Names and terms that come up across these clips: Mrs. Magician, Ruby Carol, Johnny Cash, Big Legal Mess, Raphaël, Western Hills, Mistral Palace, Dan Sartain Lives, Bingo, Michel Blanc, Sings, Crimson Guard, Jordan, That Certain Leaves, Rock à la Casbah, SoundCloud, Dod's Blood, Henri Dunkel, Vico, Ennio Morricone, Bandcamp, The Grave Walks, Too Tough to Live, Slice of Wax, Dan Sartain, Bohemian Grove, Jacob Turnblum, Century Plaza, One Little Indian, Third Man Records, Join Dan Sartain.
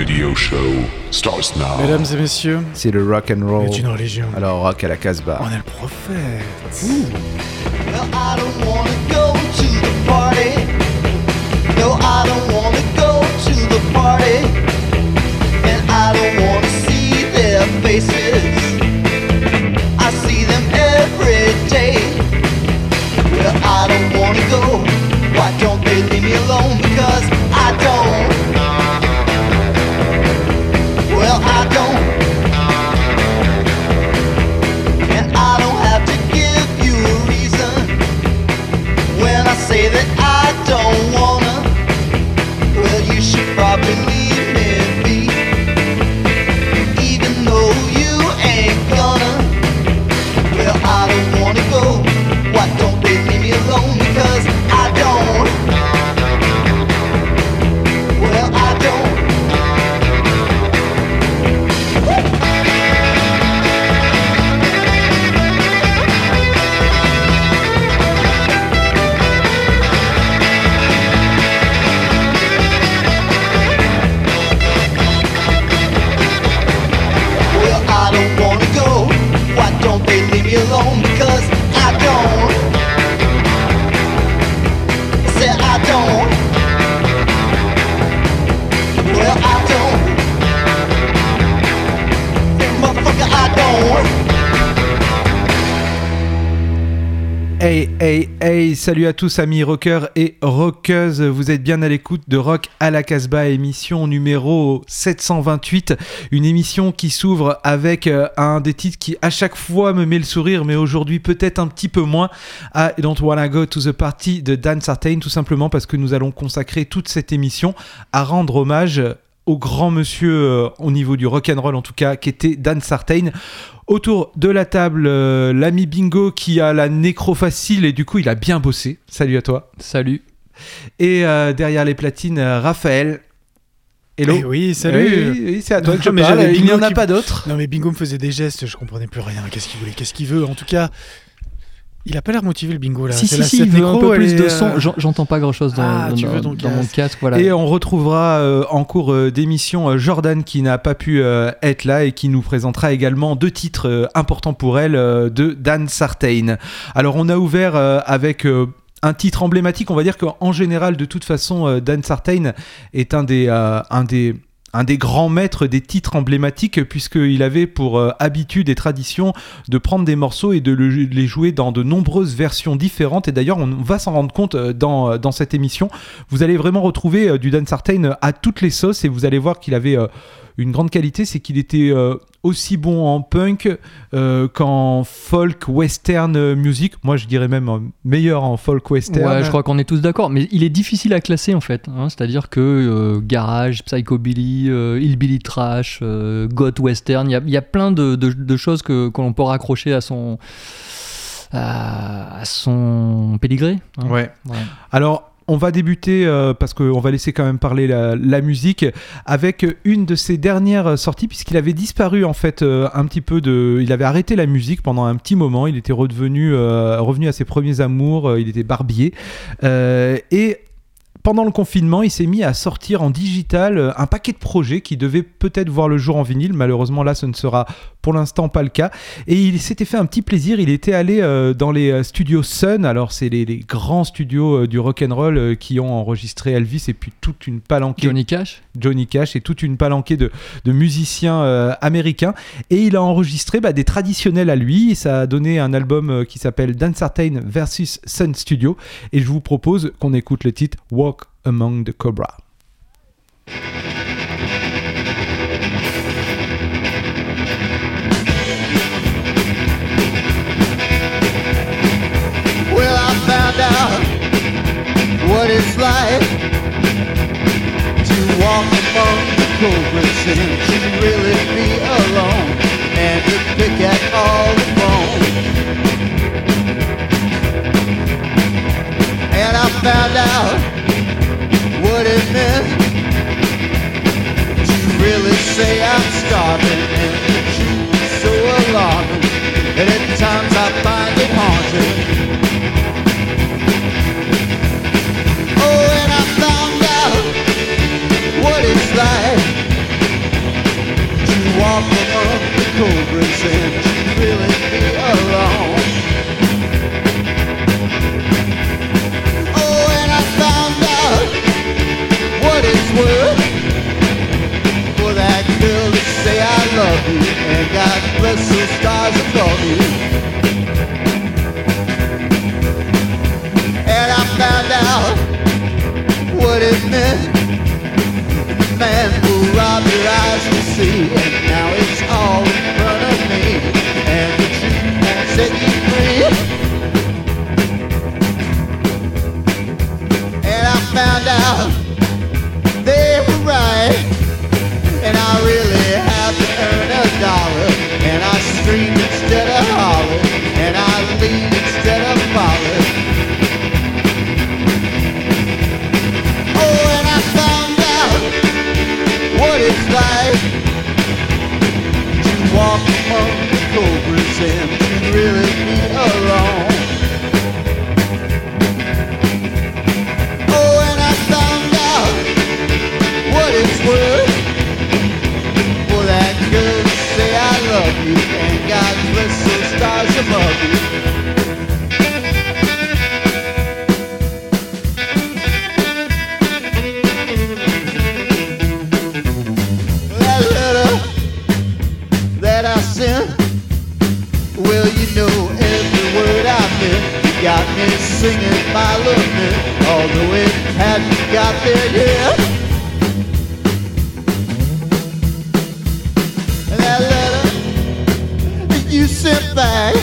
radio show starts now. Mesdames et messieurs, c'est le rock and roll. C'est une religion. Alors rock à la Casbah. On est le prophète. No, I don't wanna go to the party. No, I don't wanna go to the party. And I don't wanna see their faces. I see them every day. Well, I don't wanna go. Why don't they leave me alone? Because I don't. Well, I don't. And I don't have to give you a reason when I say that I don't wanna. Well, you should probably leave me be, even though you ain't gonna. Well, I don't wanna go. Why don't they leave me alone? Because I don't. Hey, salut à tous amis rockers et rockeuses, vous êtes bien à l'écoute de Rock à la Casbah, émission numéro 728, une émission qui s'ouvre avec un des titres qui à chaque fois me met le sourire, mais aujourd'hui peut-être un petit peu moins, à I Don't Wanna Go to the Party de Dan Sartain, tout simplement parce que nous allons consacrer toute cette émission à rendre hommage au grand monsieur au niveau du rock'n'roll en tout cas, qui était Dan Sartain. Autour de la table, l'ami Bingo qui a la nécro facile et du coup il a bien bossé. Salut à toi. Salut. Et derrière les platines, Raphaël. Hello. Eh oui, salut. Oui, c'est à toi que je parle. Il n'y en a pas d'autres. Non mais Bingo me faisait des gestes, je comprenais plus rien. Qu'est-ce qu'il voulait, qu'est-ce qu'il veut. En tout cas, il a pas l'air motivé le Bingo là. Si, il veut un peu plus de son. J'entends pas grand-chose dans mon casque. Voilà. Et on retrouvera en cours d'émission Jordan qui n'a pas pu être là et qui nous présentera également deux titres importants pour elle de Dan Sartain. Alors on a ouvert avec un titre emblématique. On va dire qu'en général, de toute façon, Dan Sartain est un des grands maîtres des titres emblématiques, puisqu'il avait pour habitude et tradition de prendre des morceaux et de les jouer dans de nombreuses versions différentes. Et d'ailleurs, on va s'en rendre compte dans cette émission. Vous allez vraiment retrouver du Dan Sartain à toutes les sauces, et vous allez voir qu'il avait une grande qualité, c'est qu'il était aussi bon en punk qu'en folk western music. Moi, je dirais même meilleur en folk western. Ouais, je crois qu'on est tous d'accord, mais il est difficile à classer en fait. Hein, c'est-à-dire que garage, psychobilly, hillbilly trash, goth western, il y a plein de choses que l'on peut raccrocher à son pédigré. Hein. Ouais. Alors. On va débuter, parce qu'on va laisser quand même parler la musique, avec une de ses dernières sorties, puisqu'il avait disparu en fait un petit peu de... Il avait arrêté la musique pendant un petit moment, il était revenu à ses premiers amours, il était barbier, et... Pendant le confinement, il s'est mis à sortir en digital un paquet de projets qui devaient peut-être voir le jour en vinyle. Malheureusement, là, ce ne sera pour l'instant pas le cas. Et il s'était fait un petit plaisir. Il était allé dans les studios Sun. Alors, c'est les grands studios du rock'n'roll qui ont enregistré Elvis et puis toute une palanquée... Johnny Cash et toute une palanquée de musiciens américains. Et il a enregistré des traditionnels à lui. Et ça a donné un album qui s'appelle Dan Sartain versus Sun Studio. Et je vous propose qu'on écoute le titre Walk Among the Cobra. Well, I found out what it's like to walk among the cobras and to really be alone and to pick at all the bones. And I found out what it meant to really say I'm starving, and the truth is so alarming that at times I find it haunting. Oh, and I found out what it's like walking up the cobra's edge, feeling me alone. Oh, and I found out what it's worth for that girl to say I love you, and God bless those stars above you. And I found out what it meant. The man who robbed your eyes to see, and now it's all in front of me, and the truth won't set you free. And I found out they were right, and I really have to earn $1, and I scream instead of holler, and I lead instead of follow. It's like to walk among the cobras and to really be alone. Oh, and I found out what it's worth for that girl to say I love you, and God bless those stars above you. Got me singing my love me, although it hadn't got there yet. That letter that you sent back,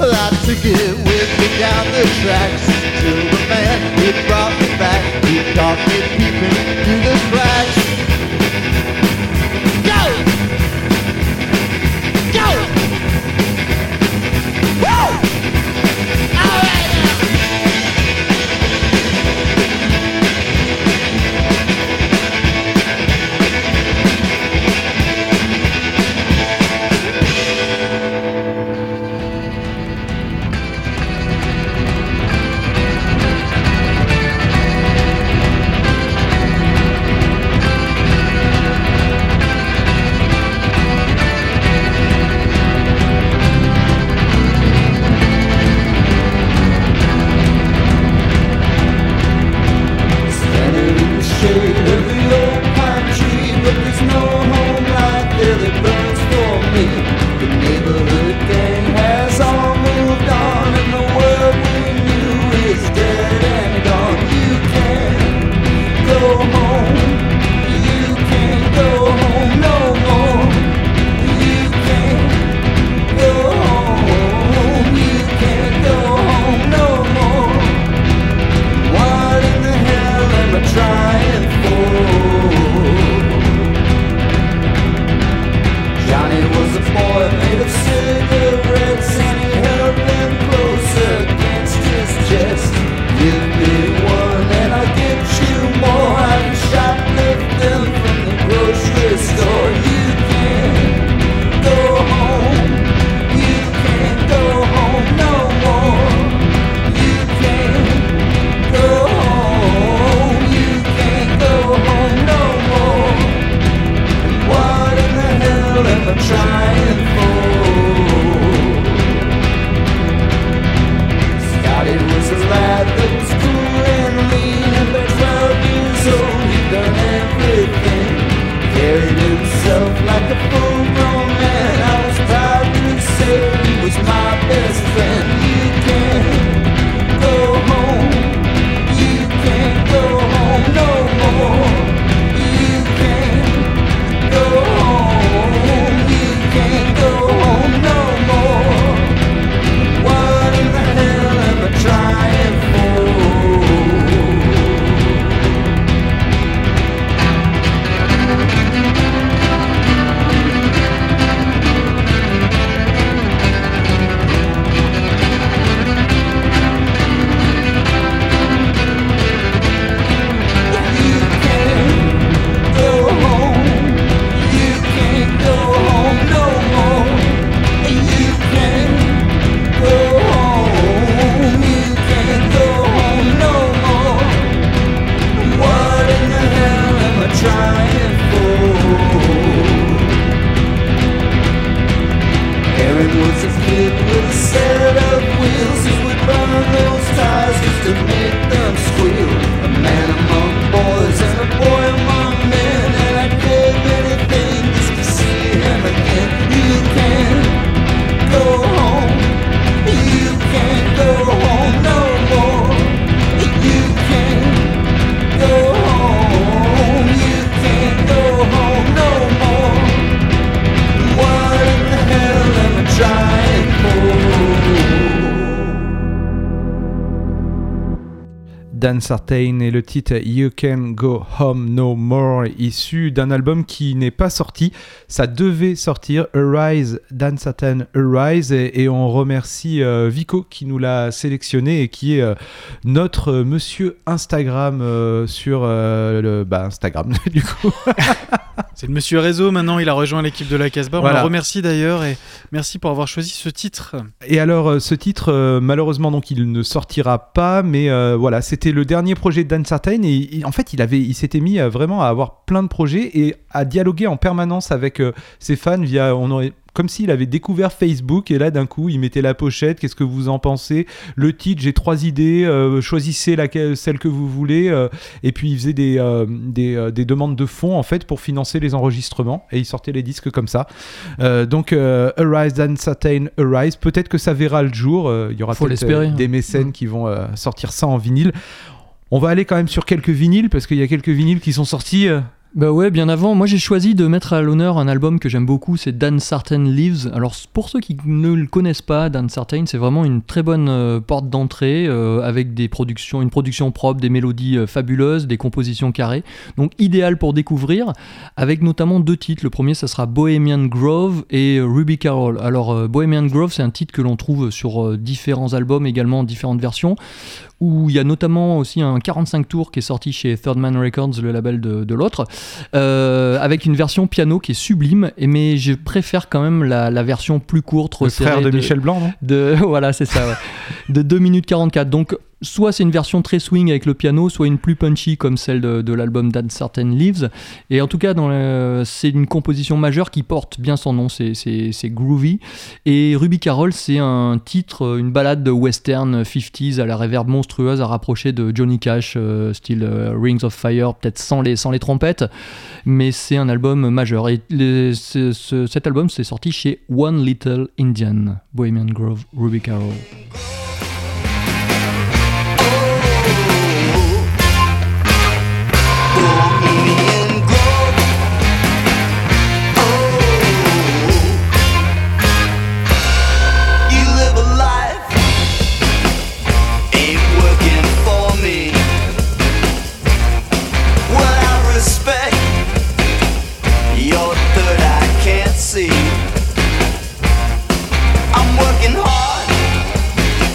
a lot to get with me down the tracks, till the man who brought me back, he caught me peeping through the cracks. Dan Sartain et le titre You Can Go Home No More, issu d'un album qui n'est pas sorti. Ça devait sortir, Arise Dan Sartain Arise, et on remercie Vico qui nous l'a sélectionné et qui est notre monsieur Instagram sur Instagram du coup. C'est le monsieur réseau maintenant, il a rejoint l'équipe de la Casbah. Voilà. On le remercie d'ailleurs et merci pour avoir choisi ce titre. Et alors ce titre malheureusement donc il ne sortira pas, mais voilà, c'était le dernier projet de Dan Sartain et en fait il s'était mis vraiment à avoir plein de projets et à dialoguer en permanence avec ses fans comme s'il avait découvert Facebook et là d'un coup il mettait la pochette, qu'est-ce que vous en pensez, le titre, j'ai trois idées, choisissez celle que vous voulez, et puis il faisait des demandes de fonds en fait pour financer les enregistrements et il sortait les disques comme ça, donc Arise Dan Sartain Arise, peut-être que ça verra le jour, il y aura des mécènes qui vont sortir ça en vinyle. On va aller quand même sur quelques vinyles parce qu'il y a quelques vinyles qui sont sortis Bah ouais, bien avant. Moi, j'ai choisi de mettre à l'honneur un album que j'aime beaucoup, c'est Dan Sartain Lives. Alors, pour ceux qui ne le connaissent pas, Dan Sartain, c'est vraiment une très bonne porte d'entrée avec une production propre, des mélodies fabuleuses, des compositions carrées. Donc, idéal pour découvrir, avec notamment deux titres. Le premier, ça sera Bohemian Grove et Ruby Carol. Alors, Bohemian Grove, c'est un titre que l'on trouve sur différents albums, également différentes versions, où il y a notamment aussi un 45 tours qui est sorti chez Third Man Records, le label de l'autre, avec une version piano qui est sublime, mais je préfère quand même la version plus courte. Le frère de Michel Blanc, non ? Voilà, c'est ça, ouais. De 2 minutes 44, donc... Soit c'est une version très swing avec le piano, soit une plus punchy comme celle de l'album That Certain Leaves. Et en tout cas, c'est une composition majeure qui porte bien son nom, c'est groovy. Et Ruby Carol, c'est un titre, une ballade de western 50s à la reverb monstrueuse à rapprocher de Johnny Cash, style Rings of Fire, peut-être sans les trompettes. Mais c'est un album majeur. Et cet album, c'est sorti chez One Little Indian, Bohemian Grove, Ruby Carol. I'm working hard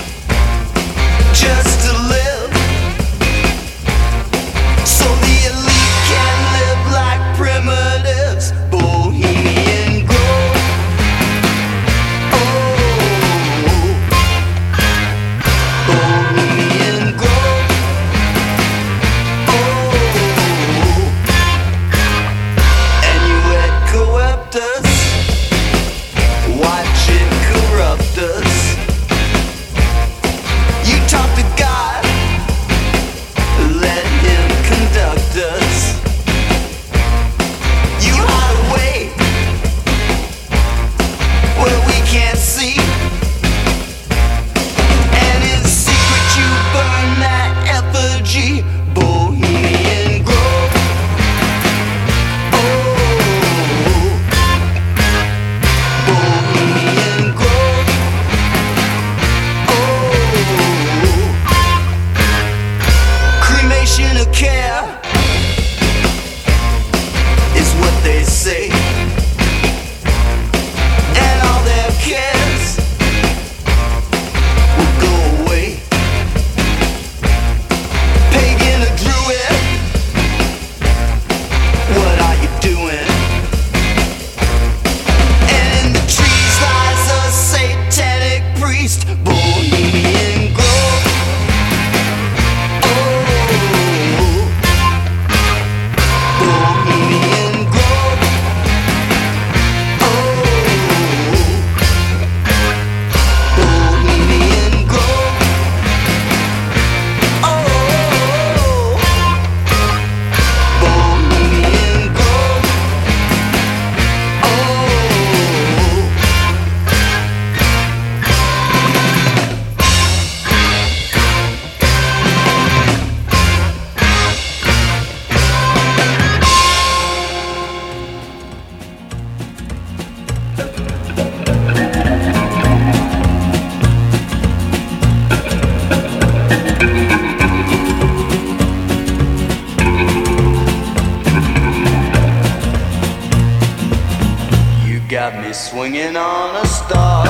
Got me swinging on a star,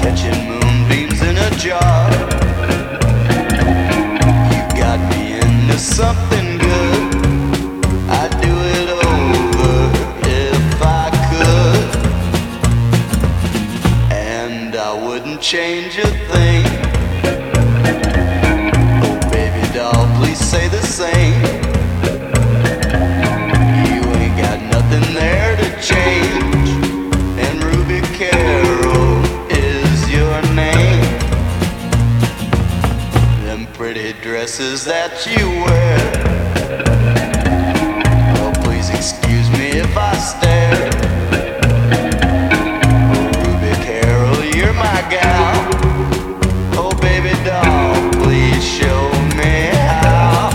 catching moonbeams in a jar. You got me into something good. I'd do it over if I could, and I wouldn't change a thing. Oh baby doll, please say the same. There to change, and Ruby Carol is your name. Them pretty dresses that you wear, oh please excuse me if I stare. Oh Ruby Carol, you're my gal. Oh baby doll, please show me how.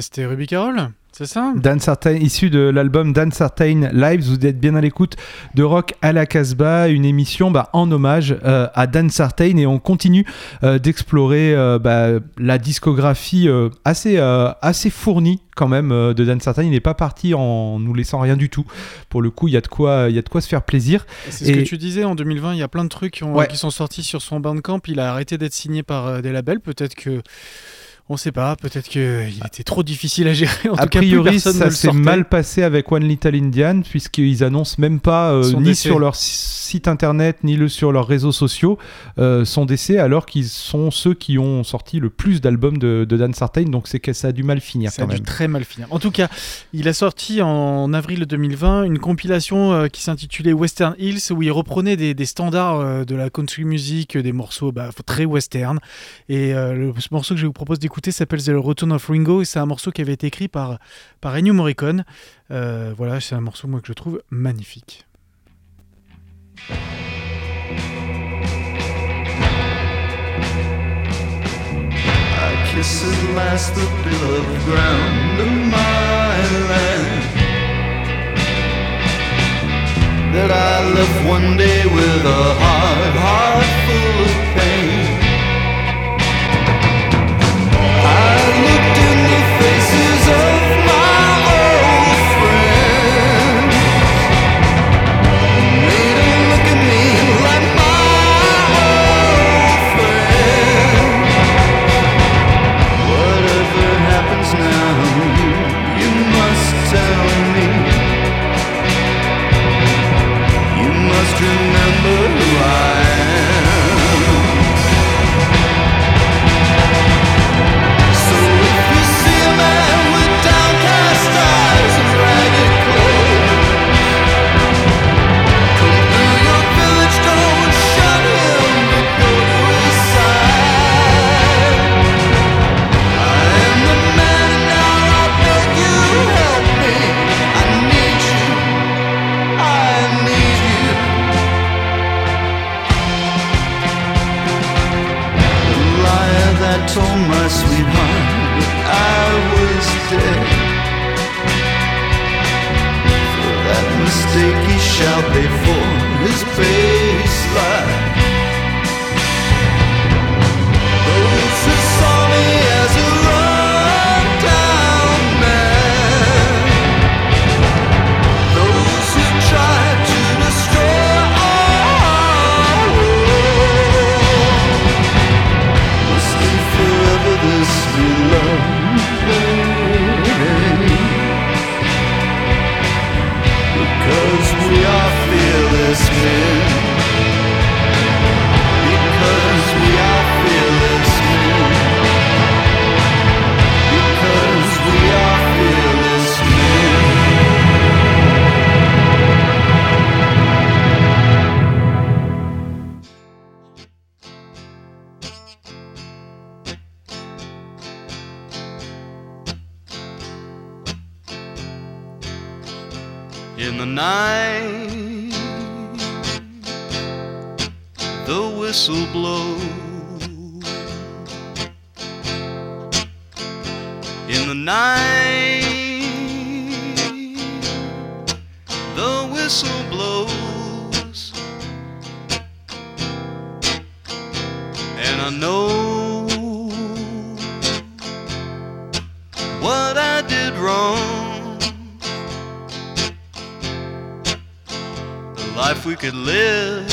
C'était Ruby Carol, c'est ça ? Dan Sartain, issu de l'album Dan Sartain Lives. Vous êtes bien à l'écoute de Rock à la Casbah, une émission en hommage à Dan Sartain, et on continue d'explorer la discographie assez fournie quand même de Dan Sartain. Il n'est pas parti en nous laissant rien du tout. Pour le coup, il y a de quoi se faire plaisir. C'est ce que tu disais, en 2020, il y a plein de trucs qui sont sortis sur son Bandcamp. Il a arrêté d'être signé par des labels, peut-être que... On ne sait pas, peut-être qu'il était trop difficile à gérer. A priori, ça s'est mal passé avec One Little Indian, puisqu'ils annoncent même pas ni sur leur site internet, ni sur leurs réseaux sociaux son décès, alors qu'ils sont ceux qui ont sorti le plus d'albums de Dan Sartain, donc c'est que ça a dû mal finir quand même. Ça a dû très mal finir. En tout cas, il a sorti en avril 2020 une compilation qui s'intitulait Western Hills, où il reprenait des standards de la country music, des morceaux très western. Et ce morceau que je vous propose d'écouter s'appelle The Return of Ringo, et c'est un morceau qui avait été écrit par Ennio Morricone. Voilà, c'est un morceau que je trouve magnifique. I kiss at last the bill of ground of my land that I left one day with a hard heart full of pain. I looked in the faces of my old friends, and made them look at me like my old friend. Whatever happens now, you must tell me. You must remember who I am. Man with downcast eyes and ragged clothes, come through your village, don't shut him, but go to his side. I am the man now, I beg you, help me. I need you. The liar that told my sweetheart I was dead, for that mistake he shall pay for his base life. Those who saw me this love thing, because we are fearless men, because we are fearless men, because we are fearless men. In the night the whistle blows, in the night the whistle blows, and I know what I did wrong. The life we could live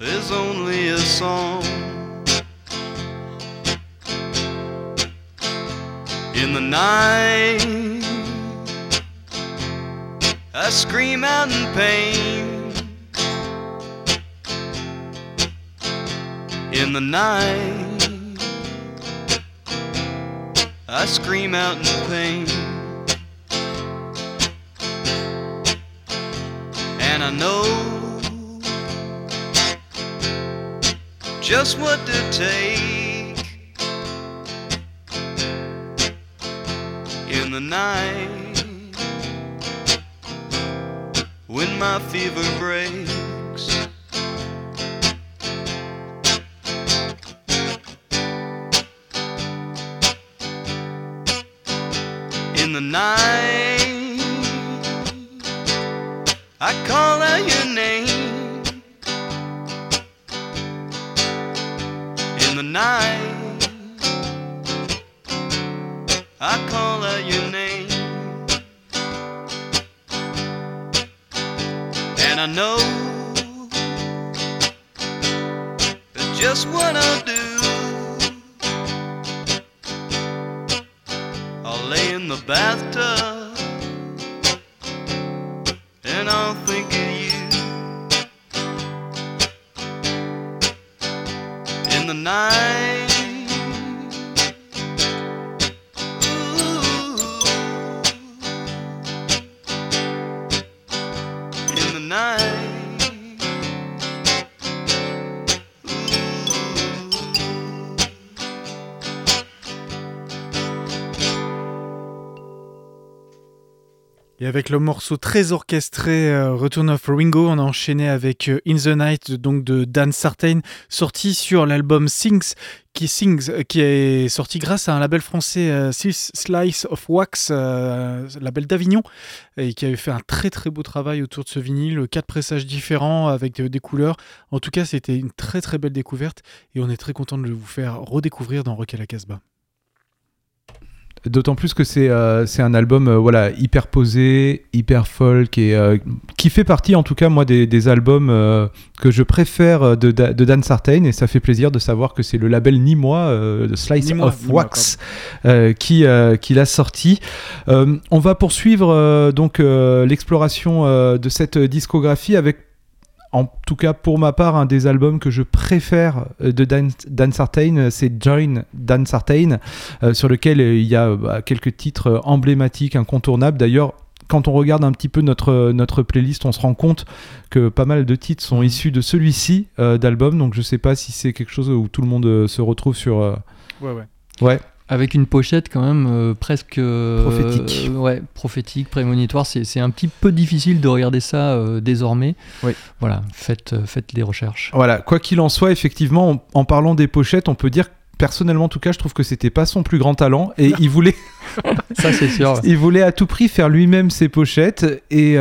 is only a song. In the night I scream out in pain, in the night I scream out in pain, and I know just what to take. In the night when my fever breaks, in the night I call out your name, in the night I call out your name, and I know that's just what I'll do. I'll lay in the bathtub and I'll think of you. In the night, ooh. In the night, ooh. Et avec le morceau très orchestré Return of Ringo, on a enchaîné avec In the Night donc de Dan Sartain, sorti sur l'album Sings, qui est sorti grâce à un label français, Slice of Wax, label d'Avignon, et qui avait fait un très très beau travail autour de ce vinyle, 4 pressages différents avec des couleurs. En tout cas, c'était une très très belle découverte et on est très content de vous faire redécouvrir dans Rock à la Casbah. D'autant plus que c'est un album hyper posé, hyper folk et qui fait partie en tout cas moi des albums que je préfère de Dan Sartain, et ça fait plaisir de savoir que c'est le label Nîmois Slice of Wax qui l'a sorti. On va poursuivre donc l'exploration de cette discographie avec, en tout cas pour ma part, un des albums que je préfère de Dan Sartain, c'est Join Dan Sartain, sur lequel il y a quelques titres emblématiques, incontournables. D'ailleurs, quand on regarde un petit peu notre playlist, on se rend compte que pas mal de titres sont issus de celui-ci d'album. Donc je sais pas si c'est quelque chose où tout le monde se retrouve sur... Ouais. Avec une pochette quand même presque prophétique. Prophétique, prémonitoire. C'est un petit peu difficile de regarder ça désormais. Oui. Voilà, faites des recherches. Voilà, quoi qu'il en soit, effectivement, en parlant des pochettes, on peut dire personnellement en tout cas je trouve que c'était pas son plus grand talent et il voulait ça c'est sûr ouais. Il voulait à tout prix faire lui-même ses pochettes et il y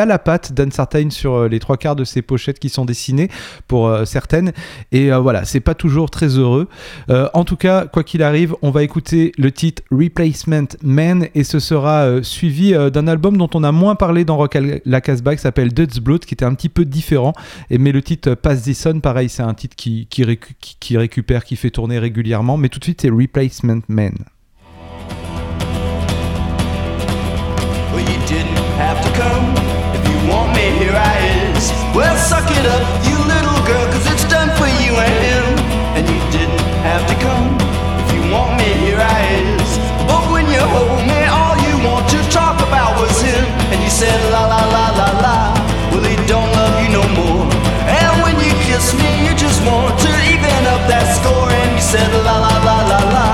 a la patte Dan Sartain sur les trois quarts de ses pochettes qui sont dessinées pour certaines et voilà c'est pas toujours très heureux en tout cas quoi qu'il arrive on va écouter le titre Replacement Man et ce sera suivi d'un album dont on a moins parlé dans Rock à la Casbah qui s'appelle Dod's Blood qui était un petit peu différent et, mais le titre Pass This On pareil c'est un titre qui récupère qui fait tourner régulièrement, mais tout de suite c'est Replacement Man. Well, you didn't have to come. If you want me, here I is. Well, suck it up, you little girl, cause it's done for you and him. And you didn't have to come. If you want me, here I is. But when you hold me, all you want to talk about was him. And you said la la la la la. Well, he don't love you no more. And when you kiss me, you just want to even up that score. You said la la la la la,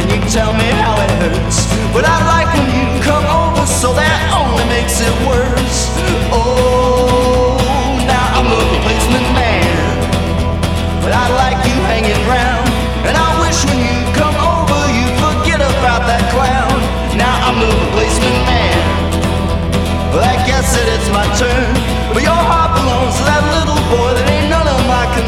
and you tell me how it hurts. But I like when you come over, so that only makes it worse. Oh, now I'm a replacement man, but I like you hanging round. And I wish when you come over, you forget about that clown. Now I'm a replacement man, but I guess that it's my turn. But your heart belongs to that little boy, that ain't none of my concern. Oh.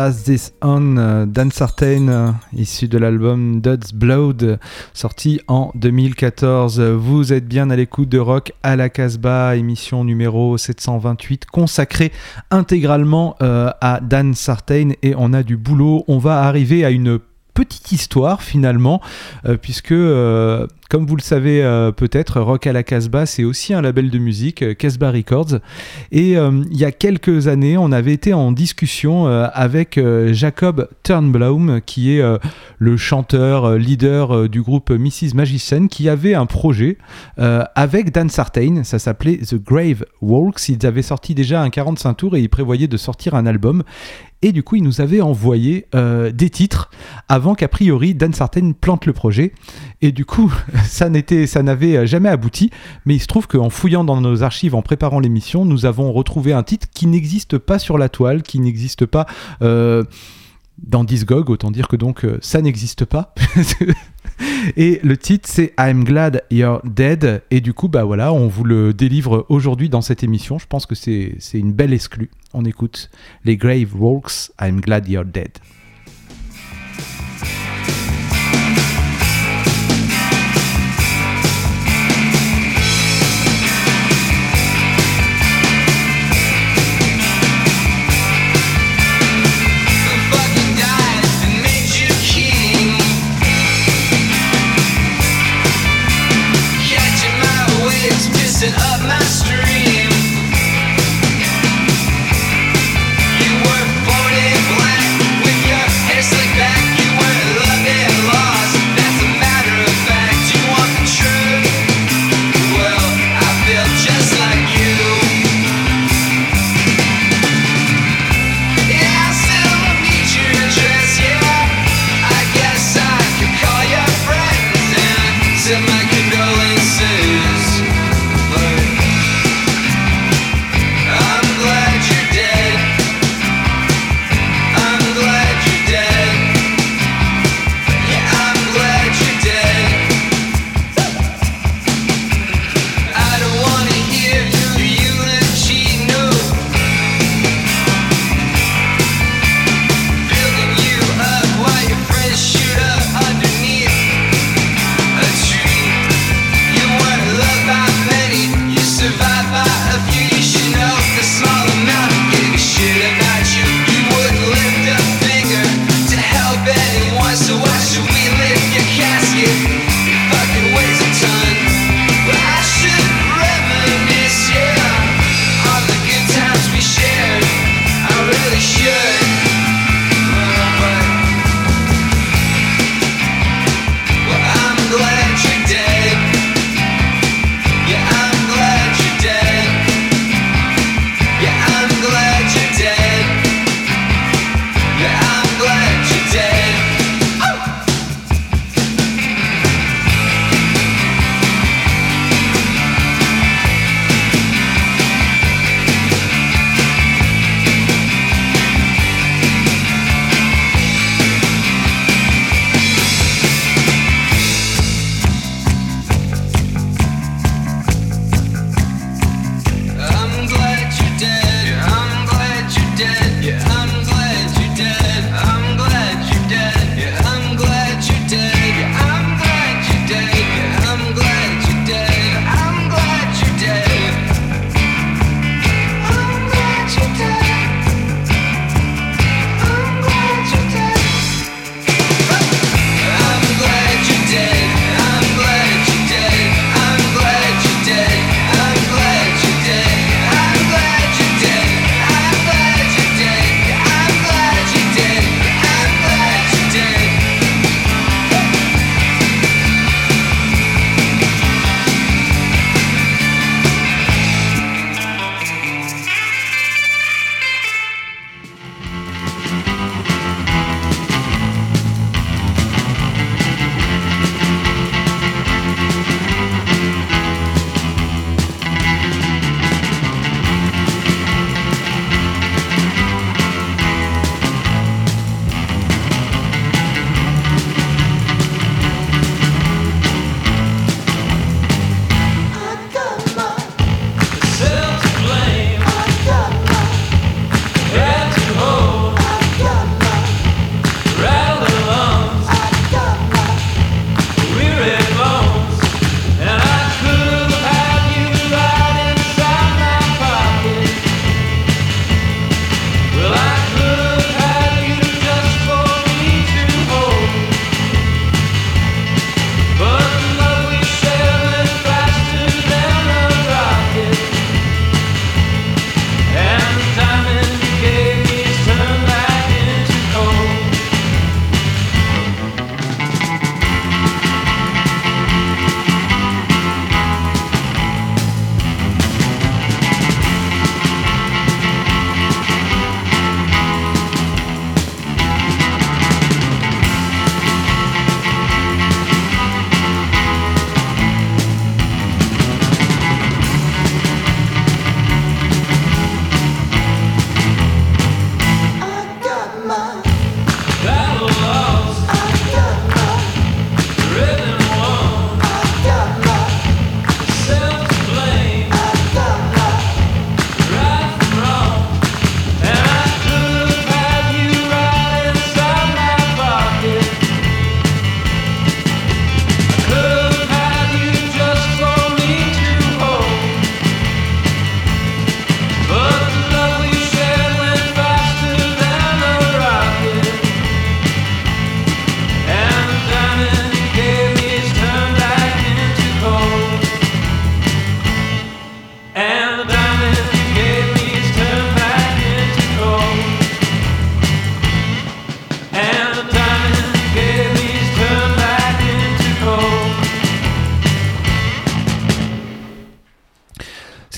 Pass This On, Dan Sartain, issu de l'album Dod's Blood, sorti en 2014. Vous êtes bien à l'écoute de Rock à la Casbah, émission numéro 728, consacrée intégralement à Dan Sartain, et on a du boulot. On va arriver à une petite histoire finalement, puisque comme vous le savez peut-être, Rock à la Casbah, c'est aussi un label de musique, Casbah Records. Et il y a quelques années, on avait été en discussion avec Jacob Turnblum, qui est le chanteur, leader du groupe Mrs. Magician, qui avait un projet avec Dan Sartain, ça s'appelait The Grave Walks. Ils avaient sorti déjà un 45 tours et ils prévoyaient de sortir un album. Et du coup, ils nous avaient envoyé des titres avant qu'a priori Dan Sartain plante le projet. Et du coup, ça n'avait jamais abouti, mais il se trouve qu'en fouillant dans nos archives, en préparant l'émission, nous avons retrouvé un titre qui n'existe pas sur la toile, qui n'existe pas dans Discog, autant dire que donc ça n'existe pas. Et le titre, c'est I'm Glad You're Dead, et du coup, bah voilà, on vous le délivre aujourd'hui dans cette émission. Je pense que c'est une belle exclue. On écoute les Grave Walks, I'm Glad You're Dead. Yeah.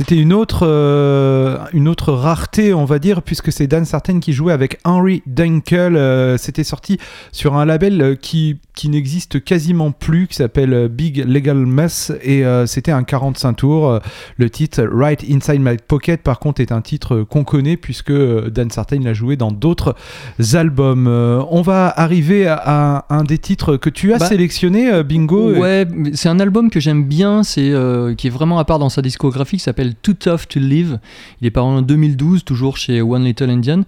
C'était une autre rareté, on va dire, puisque c'est Dan Sartain qui jouait avec Henri Dunkel. C'était sorti sur un label qui n'existe quasiment plus, qui s'appelle Big Legal Mess, et c'était un 45 tours. Le titre Right Inside My Pocket, par contre, est un titre qu'on connaît, puisque Dan Sartain l'a joué dans d'autres albums. On va arriver à un des titres que tu as sélectionné, Bingo. Ouais, c'est un album que j'aime bien, qui est vraiment à part dans sa discographie, qui s'appelle Too Tough to Live. Il est paru en 2012, toujours chez One Little Indian.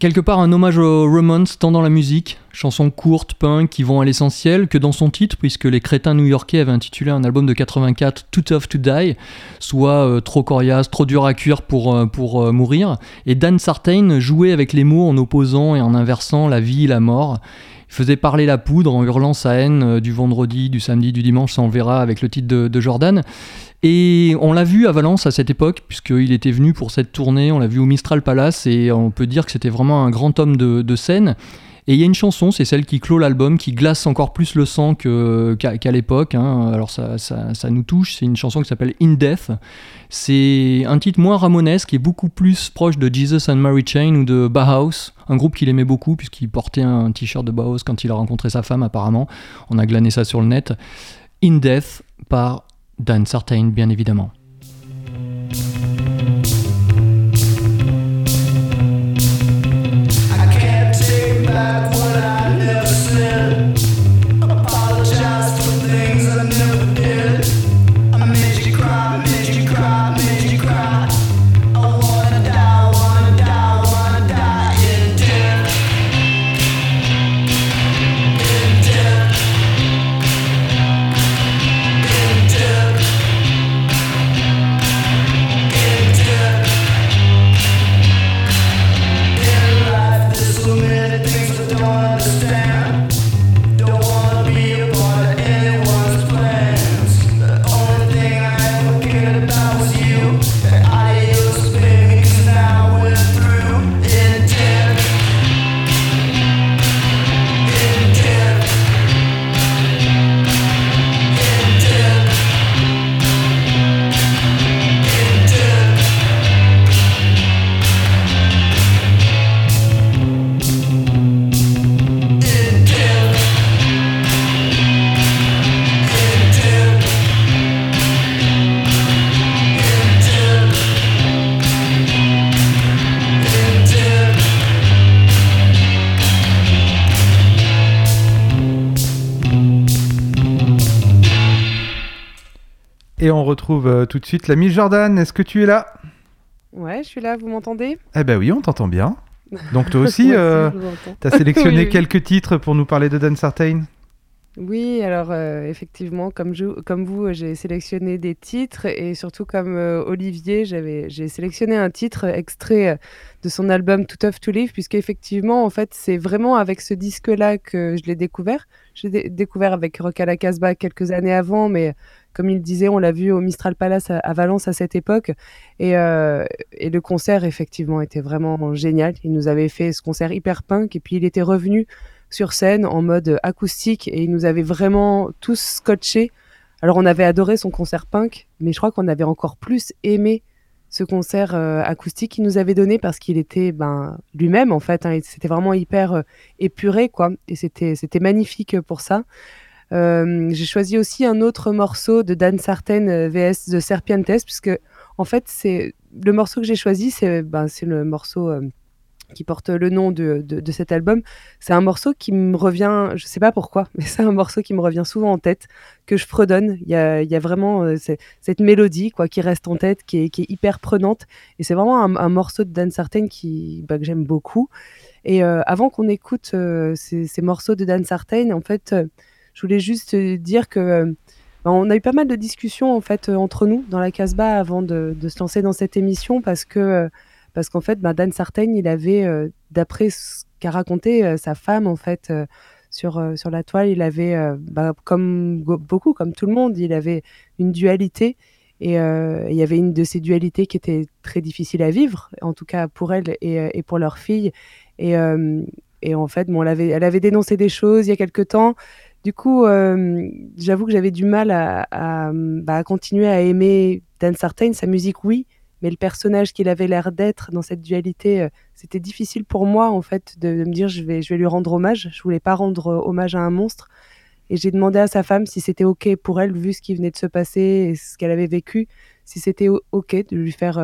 Quelque part un hommage au romance, tant dans la musique, chansons courtes, punk, qui vont à l'essentiel, que dans son titre, puisque les crétins new-yorkais avaient intitulé un album de 84 « Too Tough to Die », soit trop coriace, trop dur à cuire pour mourir. Et Dan Sartain jouait avec les mots en opposant et en inversant la vie et la mort. Il faisait parler la poudre en hurlant sa haine du vendredi, du samedi, du dimanche, ça on verra avec le titre de Jordan. Et on l'a vu à Valence à cette époque, puisqu'il était venu pour cette tournée, on l'a vu au Mistral Palace, et on peut dire que c'était vraiment un grand homme de scène. Et il y a une chanson, c'est celle qui clôt l'album, qui glace encore plus le sang qu'à l'époque, hein. Alors ça nous touche, c'est une chanson qui s'appelle In Death. C'est un titre moins ramonesque et beaucoup plus proche de Jesus and Mary Chain ou de Bauhaus, un groupe qu'il aimait beaucoup puisqu'il portait un t-shirt de Bauhaus quand il a rencontré sa femme apparemment. On a glané ça sur le net. In Death par Dan Sartain, bien évidemment. That's what I never said. Apologize for things I never did. I made you cry, made you cry, made you cry. I wanna die, wanna die, wanna die in death. In death. In death. In death. In life, there's so many things I understand. Don't wanna be a part of anyone's plans. The only thing I ever cared about was you. And adios, baby, 'cause now we're through. In death. In death. In death. In death. In death. Et on retrouve tout de suite l'ami Jordan. Est-ce que tu es là ? Ouais, je suis là, vous m'entendez ? Eh ben oui, on t'entend bien. Donc toi aussi, tu as sélectionné oui. Quelques titres pour nous parler de Dan Sartain ? Oui, alors effectivement, comme vous, j'ai sélectionné des titres et surtout comme Olivier, j'ai sélectionné un titre extrait de son album Too Tough to Live, puisque effectivement, en fait, c'est vraiment avec ce disque-là que je l'ai découvert. J'ai découvert avec Rock à la Casbah quelques années avant, mais comme il disait, on l'a vu au Mistral Palace à Valence à cette époque. Et le concert, effectivement, était vraiment génial. Il nous avait fait ce concert hyper punk et puis il était revenu sur scène en mode acoustique et il nous avait vraiment tous scotchés. Alors on avait adoré son concert punk, mais je crois qu'on avait encore plus aimé ce concert acoustique qu'il nous avait donné parce qu'il était lui-même en fait, hein, c'était vraiment hyper épuré quoi, et c'était magnifique pour ça. J'ai choisi aussi un autre morceau de Dan Sartain vs. The Serpientes, puisque en fait c'est le morceau que j'ai choisi, c'est le morceau qui porte le nom de cet album. C'est un morceau qui me revient, je sais pas pourquoi, mais c'est un morceau qui me revient souvent en tête, que je fredonne. Il y a vraiment cette mélodie quoi, qui reste en tête, qui est hyper prenante. Et c'est vraiment un morceau de Dan Sartain que j'aime beaucoup. Et avant qu'on écoute ces morceaux de Dan Sartain, en fait, je voulais juste dire que on a eu pas mal de discussions en fait, entre nous dans la Casbah avant de se lancer dans cette émission, parce qu'en fait, Dan Sartain, il avait, d'après ce qu'a raconté sa femme en fait, sur la toile, il avait, comme beaucoup, comme tout le monde, il avait une dualité. Et il y avait une de ces dualités qui était très difficile à vivre, en tout cas pour elle et pour leur fille. Et en fait, elle avait dénoncé des choses il y a quelque temps. Du coup, j'avoue que j'avais du mal à continuer à aimer Dan Sartain, sa musique, oui, mais le personnage qu'il avait l'air d'être dans cette dualité, c'était difficile pour moi, en fait, de me dire je vais lui rendre hommage. Je voulais pas rendre hommage à un monstre. Et j'ai demandé à sa femme si c'était OK pour elle, vu ce qui venait de se passer et ce qu'elle avait vécu, si c'était OK de lui faire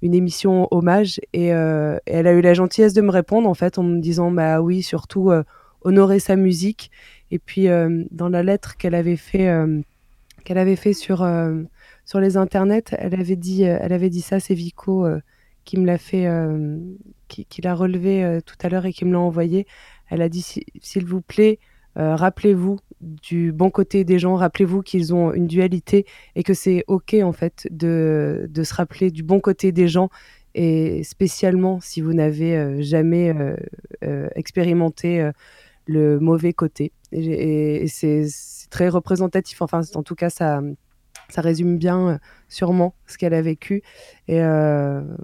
une émission hommage. Et elle a eu la gentillesse de me répondre, en fait, en me disant « Bah oui, surtout, honorer sa musique ». Et puis, dans la lettre qu'elle avait fait sur les internets, elle avait dit ça, c'est Vico qui me l'a fait, qui l'a relevé tout à l'heure et qui me l'a envoyé. Elle a dit « S'il vous plaît, rappelez-vous du bon côté des gens, rappelez-vous qu'ils ont une dualité et que c'est OK en fait de se rappeler du bon côté des gens, et spécialement si vous n'avez jamais expérimenté le mauvais côté. » Et c'est très représentatif, enfin en tout cas ça résume bien sûrement ce qu'elle a vécu. Et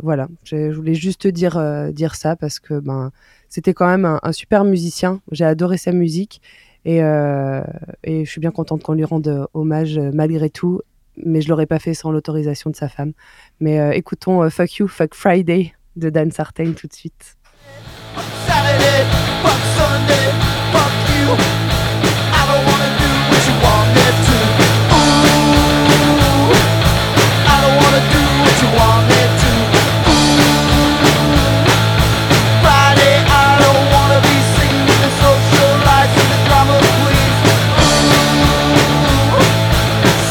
voilà, je voulais juste dire ça parce que c'était quand même un super musicien. J'ai adoré sa musique et je suis bien contente qu'on lui rende hommage malgré tout. Mais je ne l'aurais pas fait sans l'autorisation de sa femme. Mais écoutons Fuck You, Fuck Friday de Dan Sartain tout de suite. Fuck Saturday, fuck Sunday, fuck you. I don't wanna do what you want me to. Ooh, I don't wanna do what you want me to. Ooh, Friday, I don't wanna be seen in the social life and the drama queens. Ooh,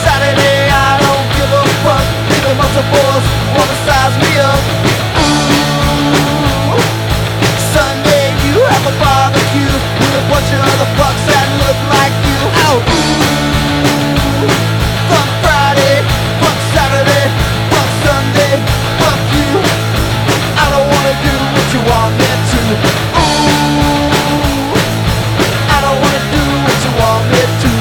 Saturday, I don't give a fuck. Leave a bunch of boys wanna size me up. Bunch of other fucks that look like you. Ow. Ooh, fuck Friday, fuck Saturday, fuck Sunday, fuck you. I don't wanna do what you want me to. Ooh, I don't wanna do what you want me to.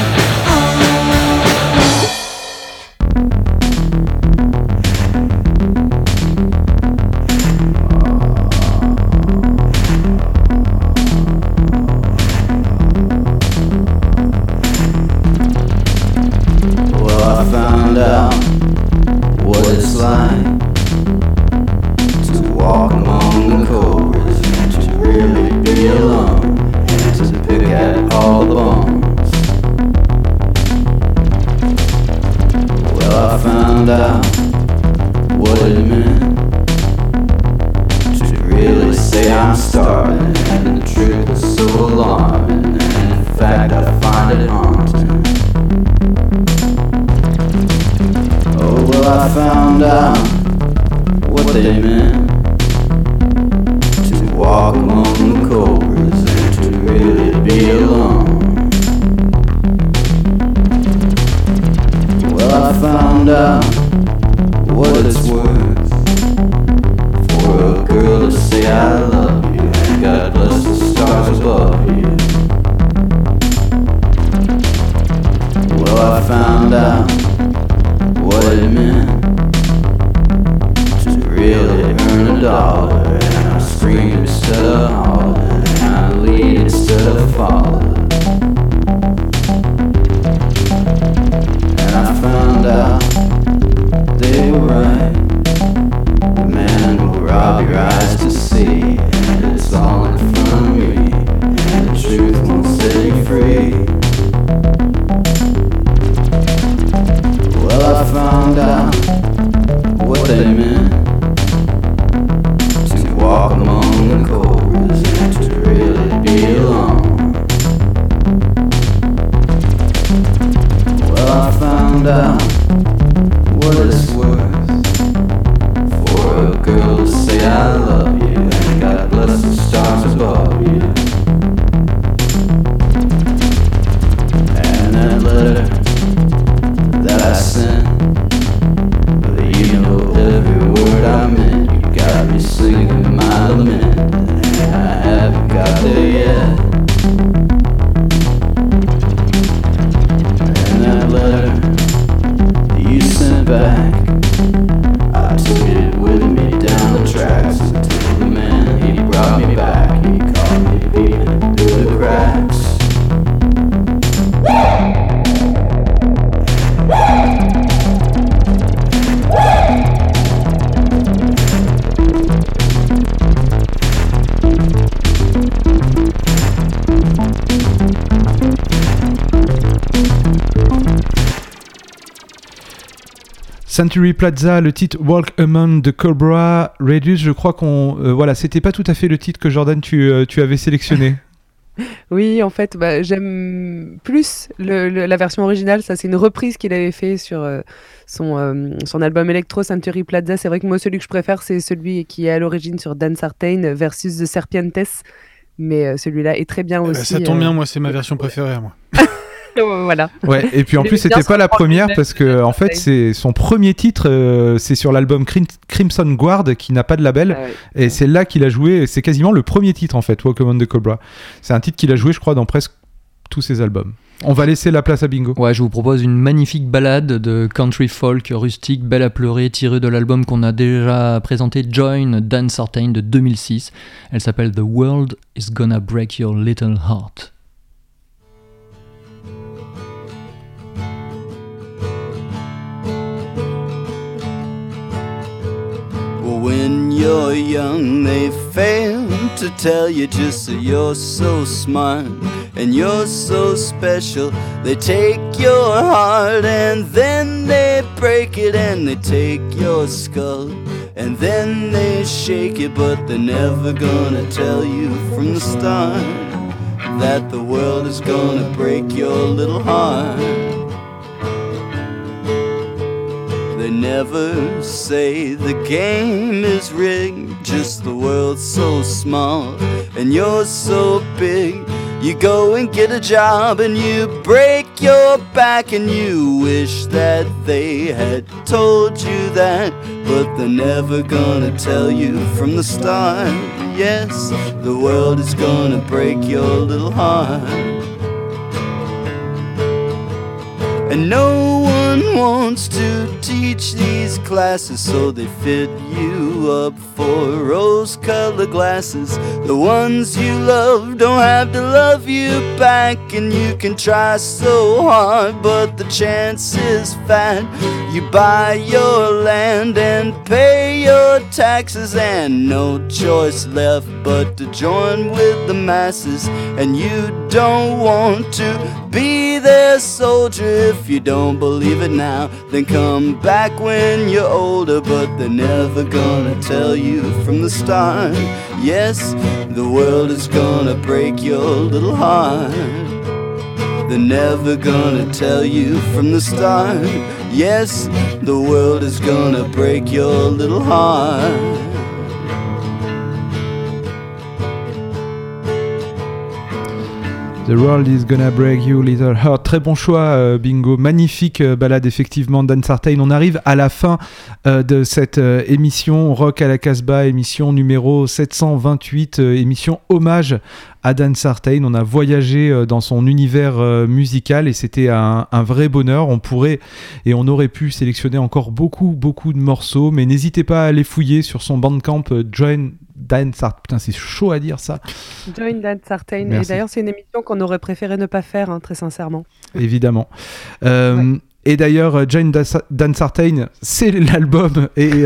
Century Plaza, le titre Walk Among the Cobra Radius, je crois qu'on... voilà, c'était pas tout à fait le titre que Jordan, tu avais sélectionné. Oui, en fait, j'aime plus la version originale. Ça, c'est une reprise qu'il avait fait sur son album Electro, Century Plaza. C'est vrai que moi, celui que je préfère, c'est celui qui est à l'origine sur Dan Sartain versus The Serpientes. Mais celui-là est très bien aussi. Ça tombe bien, moi, c'est ma version préférée, moi. Voilà. Ouais, et puis en plus, c'était pas la première parce que, en fait, c'est son premier titre, c'est sur l'album Crimson Guard qui n'a pas de label. Ah, oui. Et c'est là qu'il a joué, c'est quasiment le premier titre en fait, Walk Among the Cobra. C'est un titre qu'il a joué, je crois, dans presque tous ses albums. On va laisser la place à Bingo. Ouais, je vous propose une magnifique ballade de country folk rustique, belle à pleurer, tirée de l'album qu'on a déjà présenté, Join Dan Sartain de 2006. Elle s'appelle The World is Gonna Break Your Little Heart. When you're young, they fail to tell you just that you're so smart and you're so special. They take your heart and then they break it and they take your skull and then they shake it, but they're never gonna tell you from the start that the world is gonna break your little heart. They never say the game is rigged, just the world's so small and you're so big. You go and get a job and you break your back and you wish that they had told you that, but they're never gonna tell you from the start. Yes, the world is gonna break your little heart. And no one wants to teach these classes, so they fit you up for rose-colored glasses. The ones you love don't have to love you back, and you can try so hard, but the chance is fat. You buy your land and pay your taxes, and no choice left but to join with the masses. And you don't want to be their soldier. If you don't believe it now, then come back when you're older, but they're never gonna tell you from the start. Yes, the world is gonna break your little heart. They're never gonna tell you from the start. Yes, the world is gonna break your little heart. The world is gonna break you, little heart. Très bon choix, Bingo. Magnifique balade, effectivement, Dan Sartain. On arrive à la fin de cette émission Rock à la Casbah, émission numéro 728, émission hommage à Dan Sartain. On a voyagé dans son univers musical et c'était un vrai bonheur. On pourrait et on aurait pu sélectionner encore beaucoup de morceaux, mais n'hésitez pas à les fouiller sur son Bandcamp Join Dan Sartain, putain c'est chaud à dire ça. Join Dan Sartain. Merci. Et d'ailleurs c'est une émission qu'on aurait préféré ne pas faire, hein, très sincèrement. Évidemment. Ouais. Et d'ailleurs Join Dan Sartain, c'est l'album et,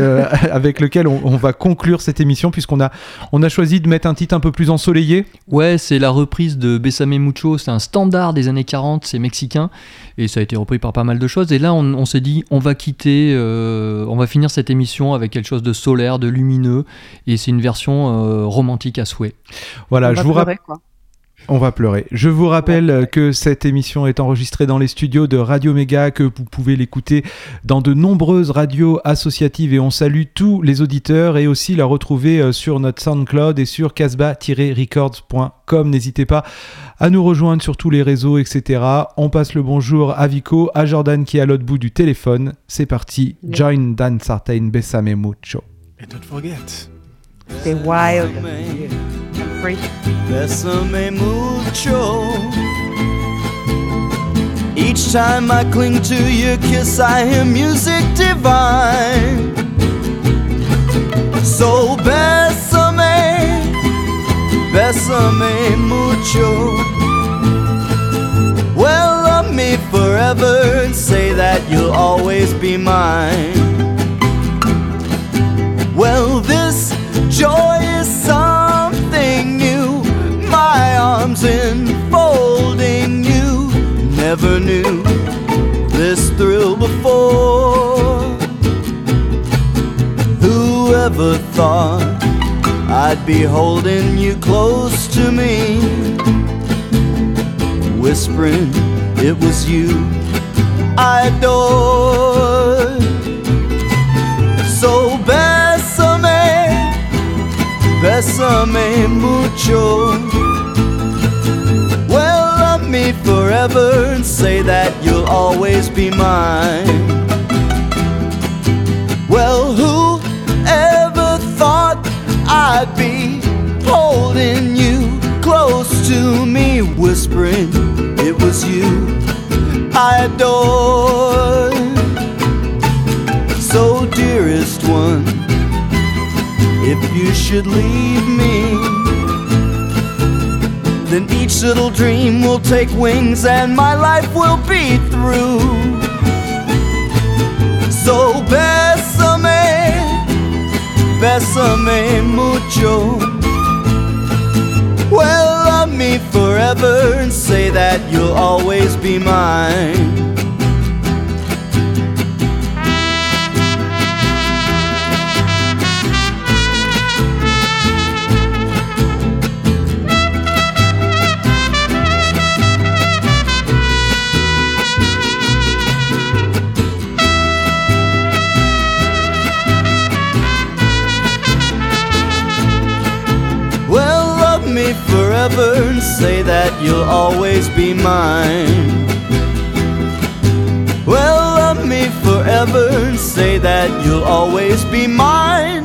avec lequel on va conclure cette émission puisqu'on a choisi de mettre un titre un peu plus ensoleillé. Ouais, c'est la reprise de Bésame Mucho, c'est un standard des années 40, c'est mexicain et ça a été repris par pas mal de choses. Et là on s'est dit on va quitter, on va finir cette émission avec quelque chose de solaire, de lumineux et c'est une version romantique à souhait. Voilà, je vous rappelle... On va pleurer. Je vous rappelle que cette émission est enregistrée dans les studios de Radio Méga, que vous pouvez l'écouter dans de nombreuses radios associatives et on salue tous les auditeurs et aussi la retrouver sur notre SoundCloud et sur casbah-records.com. N'hésitez pas à nous rejoindre sur tous les réseaux, etc. On passe le bonjour à Vico, à Jordan qui est à l'autre bout du téléphone. C'est parti. Yeah. Join Dan Sartain, Bésame Mucho. And don't forget. Stay wild. Bésame mucho. Each time I cling to your kiss, I hear music divine. So bésame, bésame mucho. Well, love me forever and say that you'll always be mine. Well, this joy is something new, my arms enfolding you. Never knew this thrill before. thought I'd be holding you close to me, whispering it was you I adored. So bésame, bésame mucho. Well, love me forever and say that you'll always be mine. Well, who ever thought I'd be holding you close to me, whispering it was you I adored. So dearest one, if you should leave me, then each little dream will take wings and my life will be through. So bésame, bésame mucho. Well, love me forever and say that you'll always be mine. Forever and say that you'll always be mine. Well, love me forever and say that you'll always be mine.